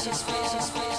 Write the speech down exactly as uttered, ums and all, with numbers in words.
space, space, space.